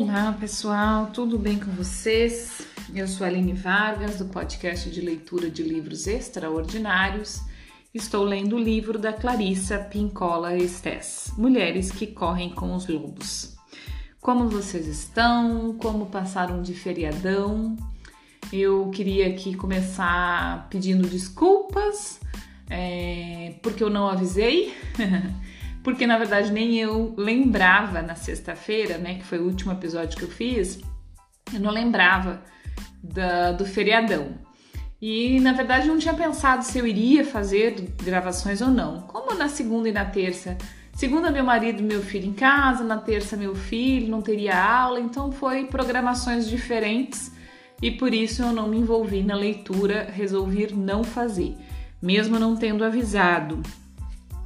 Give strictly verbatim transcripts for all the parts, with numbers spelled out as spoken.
Olá pessoal, tudo bem com vocês? Eu sou a Aline Vargas, do podcast de leitura de livros extraordinários. Estou lendo o livro da Clarissa Pinkola Estés, Mulheres que Correm com os Lobos. Como vocês estão? Como passaram de feriadão? Eu queria aqui começar pedindo desculpas, é, porque eu não avisei. Porque, na verdade, nem eu lembrava na sexta-feira, né, que foi o último episódio que eu fiz, eu não lembrava da, do feriadão. E, na verdade, eu não tinha pensado se eu iria fazer gravações ou não. Como na segunda e na terça? Segunda, meu marido e meu filho em casa, na terça, meu filho, não teria aula, então foi programações diferentes e, por isso, eu não me envolvi na leitura, resolvi não fazer, mesmo não tendo avisado.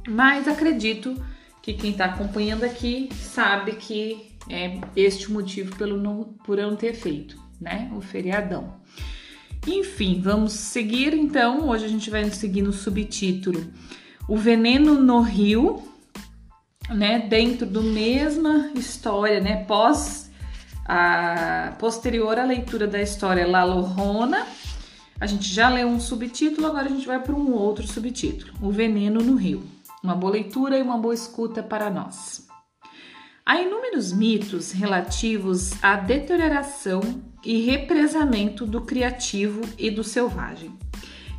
Mas acredito que quem está acompanhando aqui sabe que é este o motivo pelo não, por eu não ter feito, né? O feriadão. Enfim, vamos seguir então. Hoje a gente vai seguir no subtítulo O Veneno no Rio, né? Dentro do mesma história, né? Pós a posterior à leitura da história La Llorona, a gente já leu um subtítulo, agora a gente vai para um outro subtítulo, O Veneno no Rio. Uma boa leitura e uma boa escuta para nós. Há inúmeros mitos relativos à deterioração e represamento do criativo e do selvagem.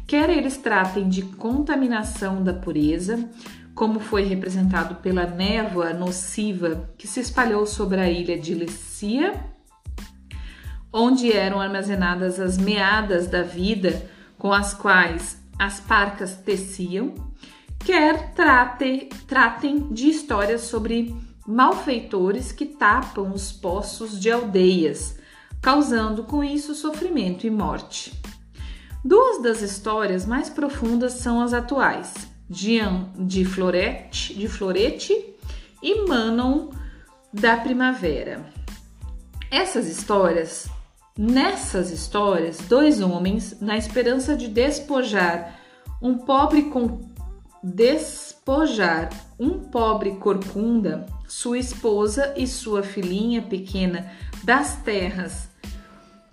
Quer eles tratem de contaminação da pureza, como foi representado pela névoa nociva que se espalhou sobre a ilha de Lícia, onde eram armazenadas as meadas da vida com as quais as parcas teciam, quer trate, tratem de histórias sobre malfeitores que tapam os poços de aldeias, causando com isso sofrimento e morte. Duas das histórias mais profundas são as atuais, Jean de Florette, de Florette e Manon da Primavera. Essas histórias, nessas histórias, dois homens, na esperança de despojar um pobre com despojar um pobre corcunda, sua esposa e sua filhinha pequena das terras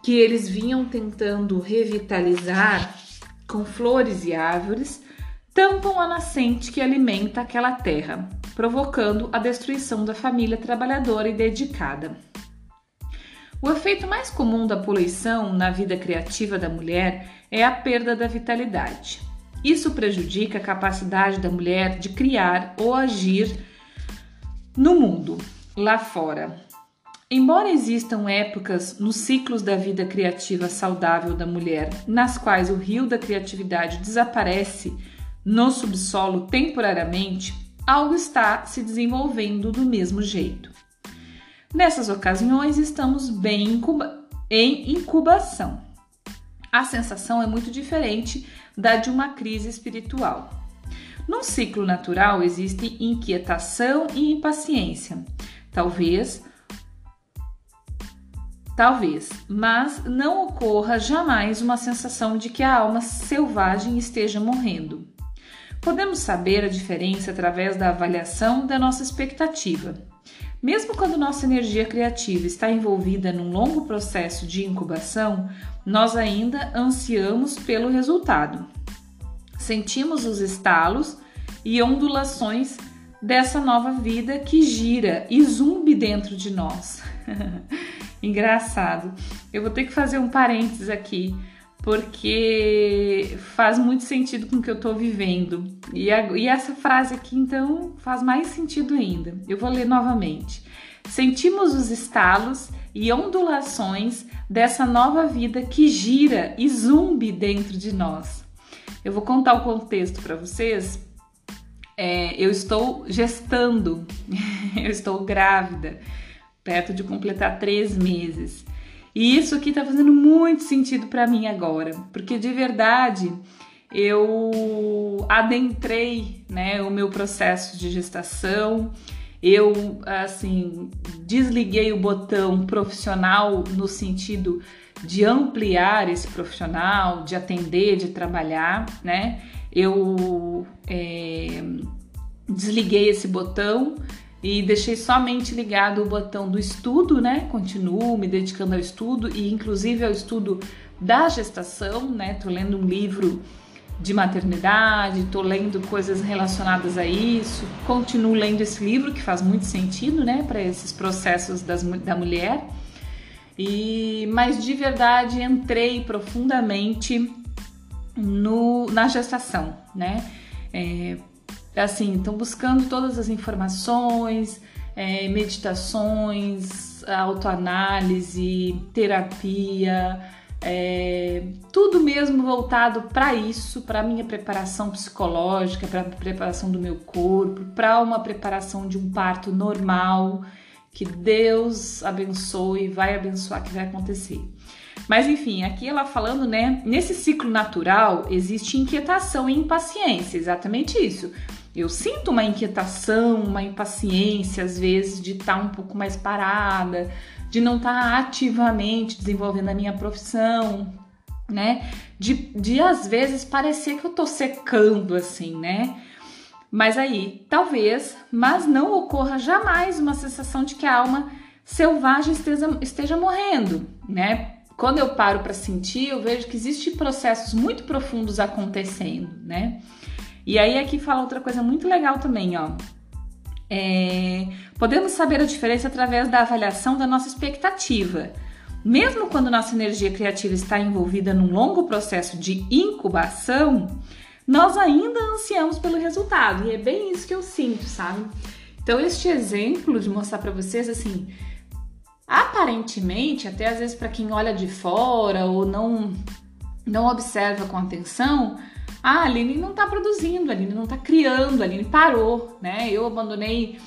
que eles vinham tentando revitalizar com flores e árvores, tampam a nascente que alimenta aquela terra, provocando a destruição da família trabalhadora e dedicada. O efeito mais comum da poluição na vida criativa da mulher é a perda da vitalidade. Isso prejudica a capacidade da mulher de criar ou agir no mundo, lá fora. Embora existam épocas nos ciclos da vida criativa saudável da mulher, nas quais o rio da criatividade desaparece no subsolo temporariamente, algo está se desenvolvendo do mesmo jeito. Nessas ocasiões, estamos bem incuba- em incubação. A sensação é muito diferente da de uma crise espiritual. Num ciclo natural existe inquietação e impaciência, talvez, talvez, mas não ocorra jamais uma sensação de que a alma selvagem esteja morrendo. Podemos saber a diferença através da avaliação da nossa expectativa. Mesmo quando nossa energia criativa está envolvida num longo processo de incubação, nós ainda ansiamos pelo resultado. Sentimos os estalos e ondulações dessa nova vida que gira e zumbi dentro de nós. Engraçado. Eu vou ter que fazer um parênteses aqui, porque faz muito sentido com o que eu estou vivendo. E, a, e essa frase aqui, então, faz mais sentido ainda. Eu vou ler novamente. Sentimos os estalos e ondulações dessa nova vida que gira e zumbi dentro de nós. Eu vou contar o contexto para vocês. É, eu estou gestando, eu estou grávida, perto de completar três meses. E isso aqui tá fazendo muito sentido para mim agora, porque de verdade eu adentrei, né, o meu processo de gestação. Eu, assim, desliguei o botão profissional no sentido de ampliar esse profissional, de atender, de trabalhar, né? Eu é, desliguei esse botão e deixei somente ligado o botão do estudo, né? Continuo me dedicando ao estudo e inclusive ao estudo da gestação, né? Tô lendo um livro de maternidade, tô lendo coisas relacionadas a isso, continuo lendo esse livro que faz muito sentido, né? Para esses processos das, da mulher. E, mas de verdade entrei profundamente no, na gestação, né? É, assim, então buscando todas as informações, é, meditações, autoanálise, terapia, é, tudo mesmo voltado para isso, para minha preparação psicológica, para a preparação do meu corpo, para uma preparação de um parto normal, que Deus abençoe, vai abençoar, que vai acontecer. Mas enfim, aqui ela falando, né, nesse ciclo natural existe inquietação e impaciência, exatamente isso. Eu sinto uma inquietação, uma impaciência, às vezes, de estar um pouco mais parada, de não estar ativamente desenvolvendo a minha profissão, né? De, de às vezes, parecer que eu tô secando, assim, né? Mas aí, talvez, mas não ocorra jamais uma sensação de que a alma selvagem esteja, esteja morrendo, né? Quando eu paro para sentir, eu vejo que existem processos muito profundos acontecendo, né? E aí aqui fala outra coisa muito legal também, ó. É, podemos saber a diferença através da avaliação da nossa expectativa. Mesmo quando nossa energia criativa está envolvida num longo processo de incubação, nós ainda ansiamos pelo resultado. E é bem isso que eu sinto, sabe? Então, este exemplo de mostrar para vocês, assim, aparentemente, até às vezes para quem olha de fora ou não, não observa com atenção... Ah, a Aline não tá produzindo, a Aline não tá criando, a Aline parou, né? Eu abandonei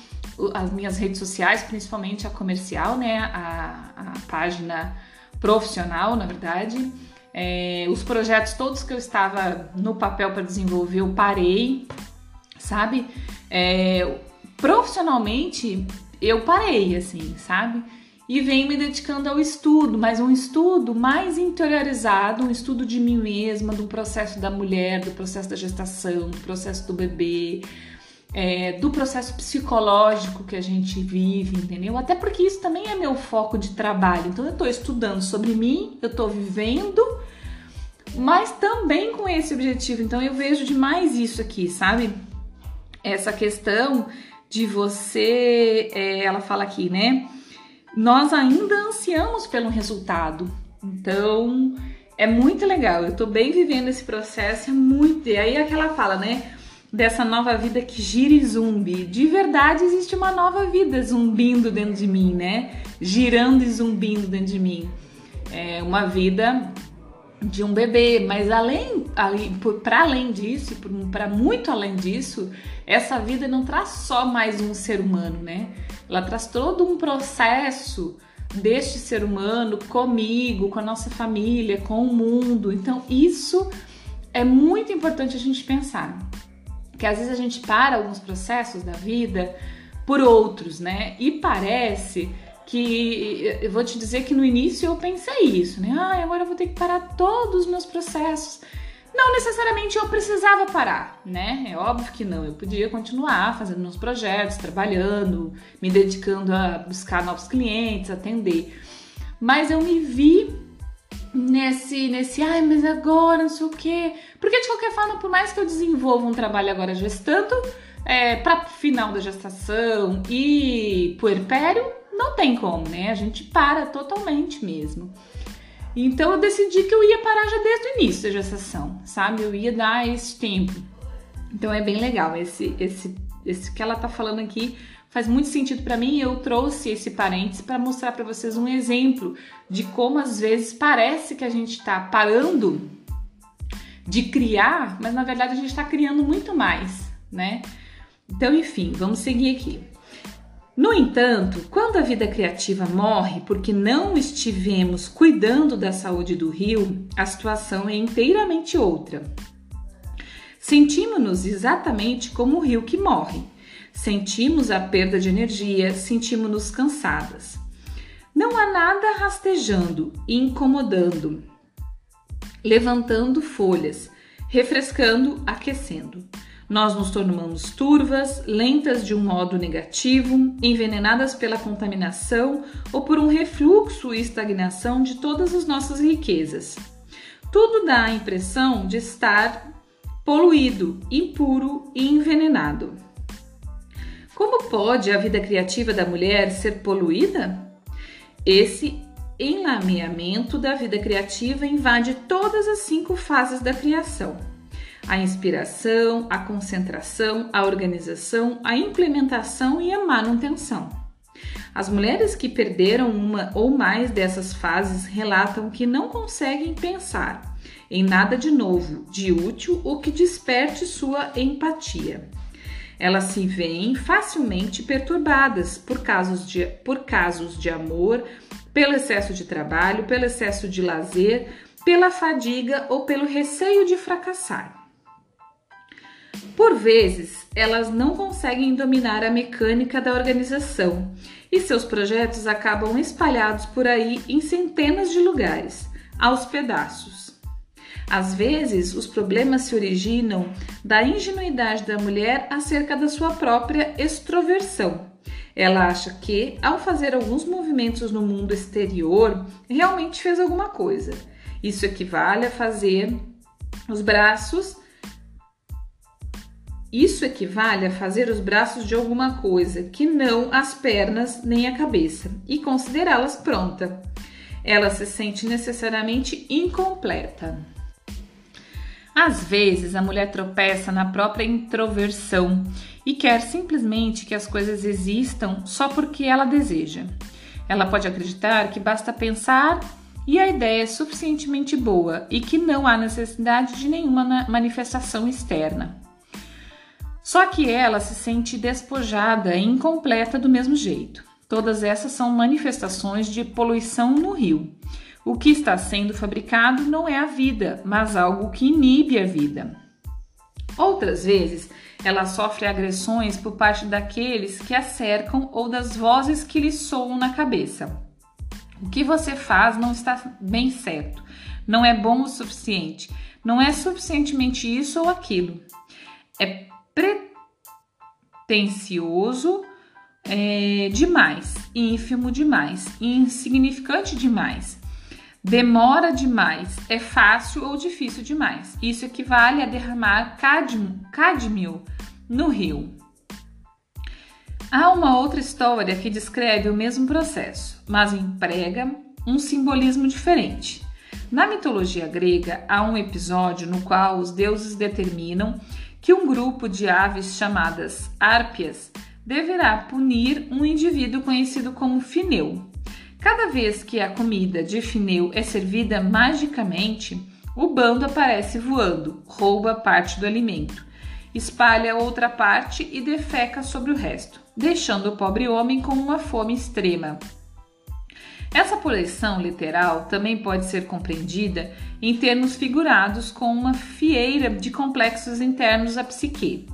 as minhas redes sociais, principalmente a comercial, né? A, a página profissional, na verdade. É, os projetos todos que eu estava no papel para desenvolver, eu parei, sabe? É, profissionalmente, eu parei, assim, sabe? E venho me dedicando ao estudo, mas um estudo mais interiorizado, um estudo de mim mesma, do processo da mulher, do processo da gestação, do processo do bebê, é, do processo psicológico que a gente vive, entendeu? Até porque isso também é meu foco de trabalho, então eu estou estudando sobre mim, eu estou vivendo, mas também com esse objetivo, então eu vejo demais isso aqui, sabe? Essa questão de você, é, ela fala aqui, né? Nós ainda ansiamos pelo resultado, então é muito legal, eu tô bem vivendo esse processo, é muito, e aí é que ela fala, né, dessa nova vida que gira e zumbi, de verdade existe uma nova vida zumbindo dentro de mim, né, girando e zumbindo dentro de mim, é uma vida de um bebê, mas além, além para além disso, para muito além disso, essa vida não traz só mais um ser humano, né? Ela traz todo um processo deste ser humano comigo, com a nossa família, com o mundo. Então, isso é muito importante a gente pensar. Porque às vezes a gente para alguns processos da vida por outros, né? E parece que... Eu vou te dizer que no início eu pensei isso, né? Ah, agora eu vou ter que parar todos os meus processos. Não necessariamente eu precisava parar, né? É óbvio que não, eu podia continuar fazendo meus projetos, trabalhando, me dedicando a buscar novos clientes, atender. Mas eu me vi nesse, nesse, ai, mas agora não sei o quê. Porque de qualquer forma, por mais que eu desenvolva um trabalho agora gestando, é, para final da gestação e puerpério, não tem como, né? A gente para totalmente mesmo. Então, eu decidi que eu ia parar já desde o início da gestação, sabe? Eu ia dar esse tempo. Então, é bem legal. Esse, esse, esse que ela tá falando aqui faz muito sentido para mim. Eu trouxe esse parênteses para mostrar para vocês um exemplo de como, às vezes, parece que a gente tá parando de criar, mas, na verdade, a gente tá criando muito mais, né? Então, enfim, vamos seguir aqui. No entanto, quando a vida criativa morre porque não estivemos cuidando da saúde do rio, a situação é inteiramente outra. Sentimos-nos exatamente como o rio que morre. Sentimos a perda de energia, sentimos-nos cansadas. Não há nada rastejando, incomodando, levantando folhas, refrescando, aquecendo. Nós nos tornamos turvas, lentas de um modo negativo, envenenadas pela contaminação ou por um refluxo e estagnação de todas as nossas riquezas. Tudo dá a impressão de estar poluído, impuro e envenenado. Como pode a vida criativa da mulher ser poluída? Esse enlameamento da vida criativa invade todas as cinco fases da criação: a inspiração, a concentração, a organização, a implementação e a manutenção. As mulheres que perderam uma ou mais dessas fases relatam que não conseguem pensar em nada de novo, de útil ou que desperte sua empatia. Elas se veem facilmente perturbadas por casos de, por casos de amor, pelo excesso de trabalho, pelo excesso de lazer, pela fadiga ou pelo receio de fracassar. Por vezes, elas não conseguem dominar a mecânica da organização e seus projetos acabam espalhados por aí em centenas de lugares, aos pedaços. Às vezes, os problemas se originam da ingenuidade da mulher acerca da sua própria extroversão. Ela acha que, ao fazer alguns movimentos no mundo exterior, realmente fez alguma coisa. Isso equivale a fazer os braços... Isso equivale a fazer os braços de alguma coisa, que não as pernas nem a cabeça, e considerá-las pronta. Ela se sente necessariamente incompleta. Às vezes, a mulher tropeça na própria introversão e quer simplesmente que as coisas existam só porque ela deseja. Ela pode acreditar que basta pensar e a ideia é suficientemente boa e que não há necessidade de nenhuma manifestação externa. Só que ela se sente despojada e incompleta do mesmo jeito. Todas essas são manifestações de poluição no rio. O que está sendo fabricado não é a vida, mas algo que inibe a vida. Outras vezes, ela sofre agressões por parte daqueles que a cercam ou das vozes que lhe soam na cabeça. O que você faz não está bem certo, não é bom o suficiente, não é suficientemente isso ou aquilo. É pretensioso é, demais, ínfimo demais, insignificante demais, demora demais, é fácil ou difícil demais. Isso equivale a derramar cádmio, cádmio no rio. Há uma outra história que descreve o mesmo processo, mas emprega um simbolismo diferente. Na mitologia grega, há um episódio no qual os deuses determinam que um grupo de aves chamadas árpias deverá punir um indivíduo conhecido como Fineu. Cada vez que a comida de Fineu é servida magicamente, o bando aparece voando, rouba parte do alimento, espalha outra parte e defeca sobre o resto, deixando o pobre homem com uma fome extrema. Essa poluição literal também pode ser compreendida em termos figurados com uma fieira de complexos internos à psique,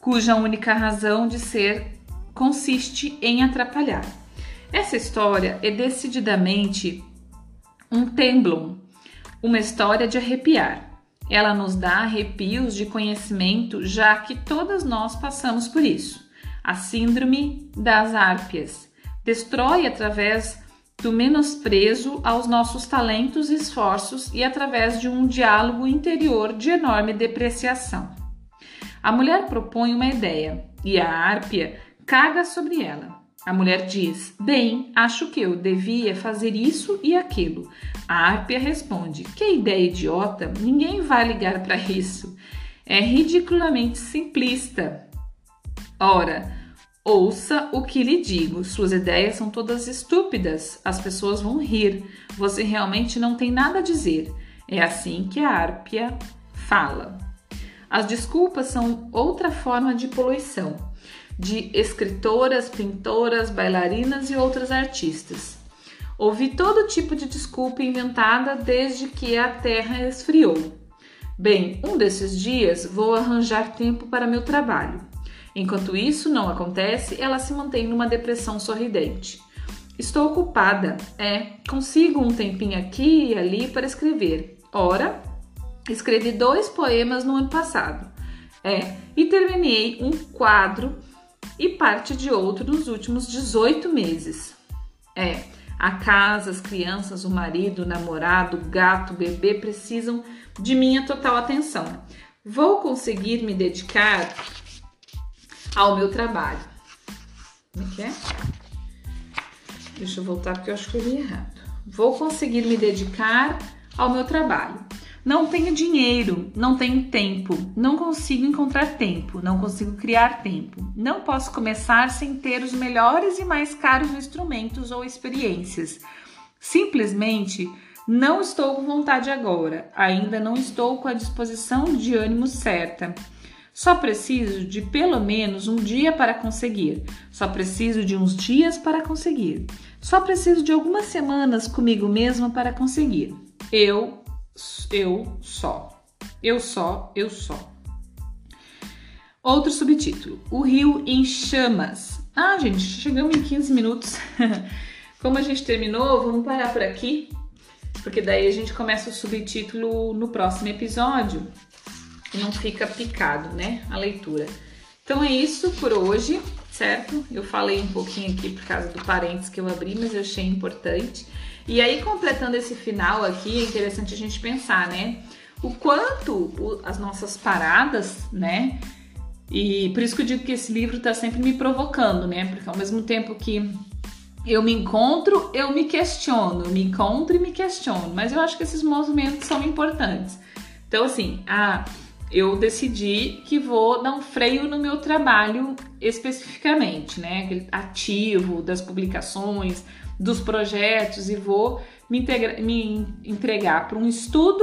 cuja única razão de ser consiste em atrapalhar. Essa história é decididamente um temblum, uma história de arrepiar. Ela nos dá arrepios de conhecimento, já que todas nós passamos por isso. A Síndrome das Árpias destrói através do menosprezo aos nossos talentos e esforços e através de um diálogo interior de enorme depreciação. A mulher propõe uma ideia e a árpia caga sobre ela. A mulher diz: bem, acho que eu devia fazer isso e aquilo. A árpia responde: que ideia idiota, ninguém vai ligar para isso. É ridiculamente simplista. Ora, ouça o que lhe digo, suas ideias são todas estúpidas, as pessoas vão rir, você realmente não tem nada a dizer. É assim que a árpia fala. As desculpas são outra forma de poluição, de escritoras, pintoras, bailarinas e outras artistas. Ouvi todo tipo de desculpa inventada desde que a terra esfriou. Bem, um desses dias vou arranjar tempo para meu trabalho. Enquanto isso não acontece, ela se mantém numa depressão sorridente. Estou ocupada, é, consigo um tempinho aqui e ali para escrever. Ora, escrevi dois poemas no ano passado. É, e terminei um quadro e parte de outro nos últimos dezoito meses. É, a casa, as crianças, o marido, o namorado, o gato, o bebê precisam de minha total atenção. Vou conseguir me dedicar ao meu trabalho. Como é que é? Deixa eu voltar porque eu acho que eu li errado. Vou conseguir me dedicar ao meu trabalho. Não tenho dinheiro, não tenho tempo, não consigo encontrar tempo, não consigo criar tempo. Não posso começar sem ter os melhores e mais caros instrumentos ou experiências. Simplesmente não estou com vontade agora, ainda não estou com a disposição de ânimo certa. Só preciso de pelo menos um dia para conseguir. Só preciso de uns dias para conseguir. Só preciso de algumas semanas comigo mesma para conseguir. Eu, eu só. Eu só, eu só. Outro subtítulo. O Rio em Chamas. Ah, gente, chegamos em quinze minutos. Como a gente terminou, vamos parar por aqui. Porque daí a gente começa o subtítulo no próximo episódio. Não fica picado, né, a leitura. Então é isso por hoje, certo? Eu falei um pouquinho aqui por causa do parênteses que eu abri, mas eu achei importante. E aí, completando esse final aqui, é interessante a gente pensar, né? O quanto as nossas paradas, né? E por isso que eu digo que esse livro tá sempre me provocando, né? Porque ao mesmo tempo que eu me encontro, eu me questiono. Eu me encontro e me questiono. Mas eu acho que esses movimentos são importantes. Então, assim, a... eu decidi que vou dar um freio no meu trabalho especificamente, né? Aquele ativo das publicações, dos projetos, e vou me, integra- me entregar para um estudo,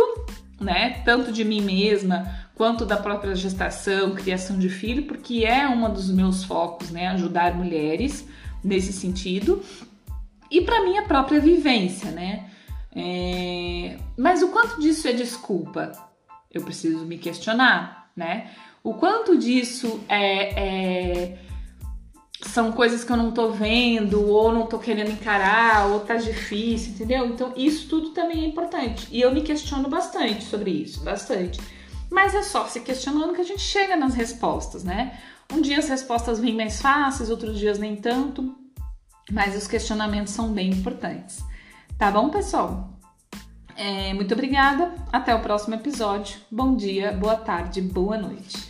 né? Tanto de mim mesma quanto da própria gestação, criação de filho, porque é um dos meus focos, né? Ajudar mulheres nesse sentido e para minha própria vivência, né? É... Mas o quanto disso é desculpa? Eu preciso me questionar, né? O quanto disso é, é, são coisas que eu não tô vendo, ou não tô querendo encarar, ou tá difícil, entendeu? Então, isso tudo também é importante. E eu me questiono bastante sobre isso, bastante. Mas é só se questionando que a gente chega nas respostas, né? Um dia as respostas vêm mais fáceis, outros dias nem tanto. Mas os questionamentos são bem importantes. Tá bom, pessoal? É, muito obrigada, até o próximo episódio. Bom dia, boa tarde, boa noite.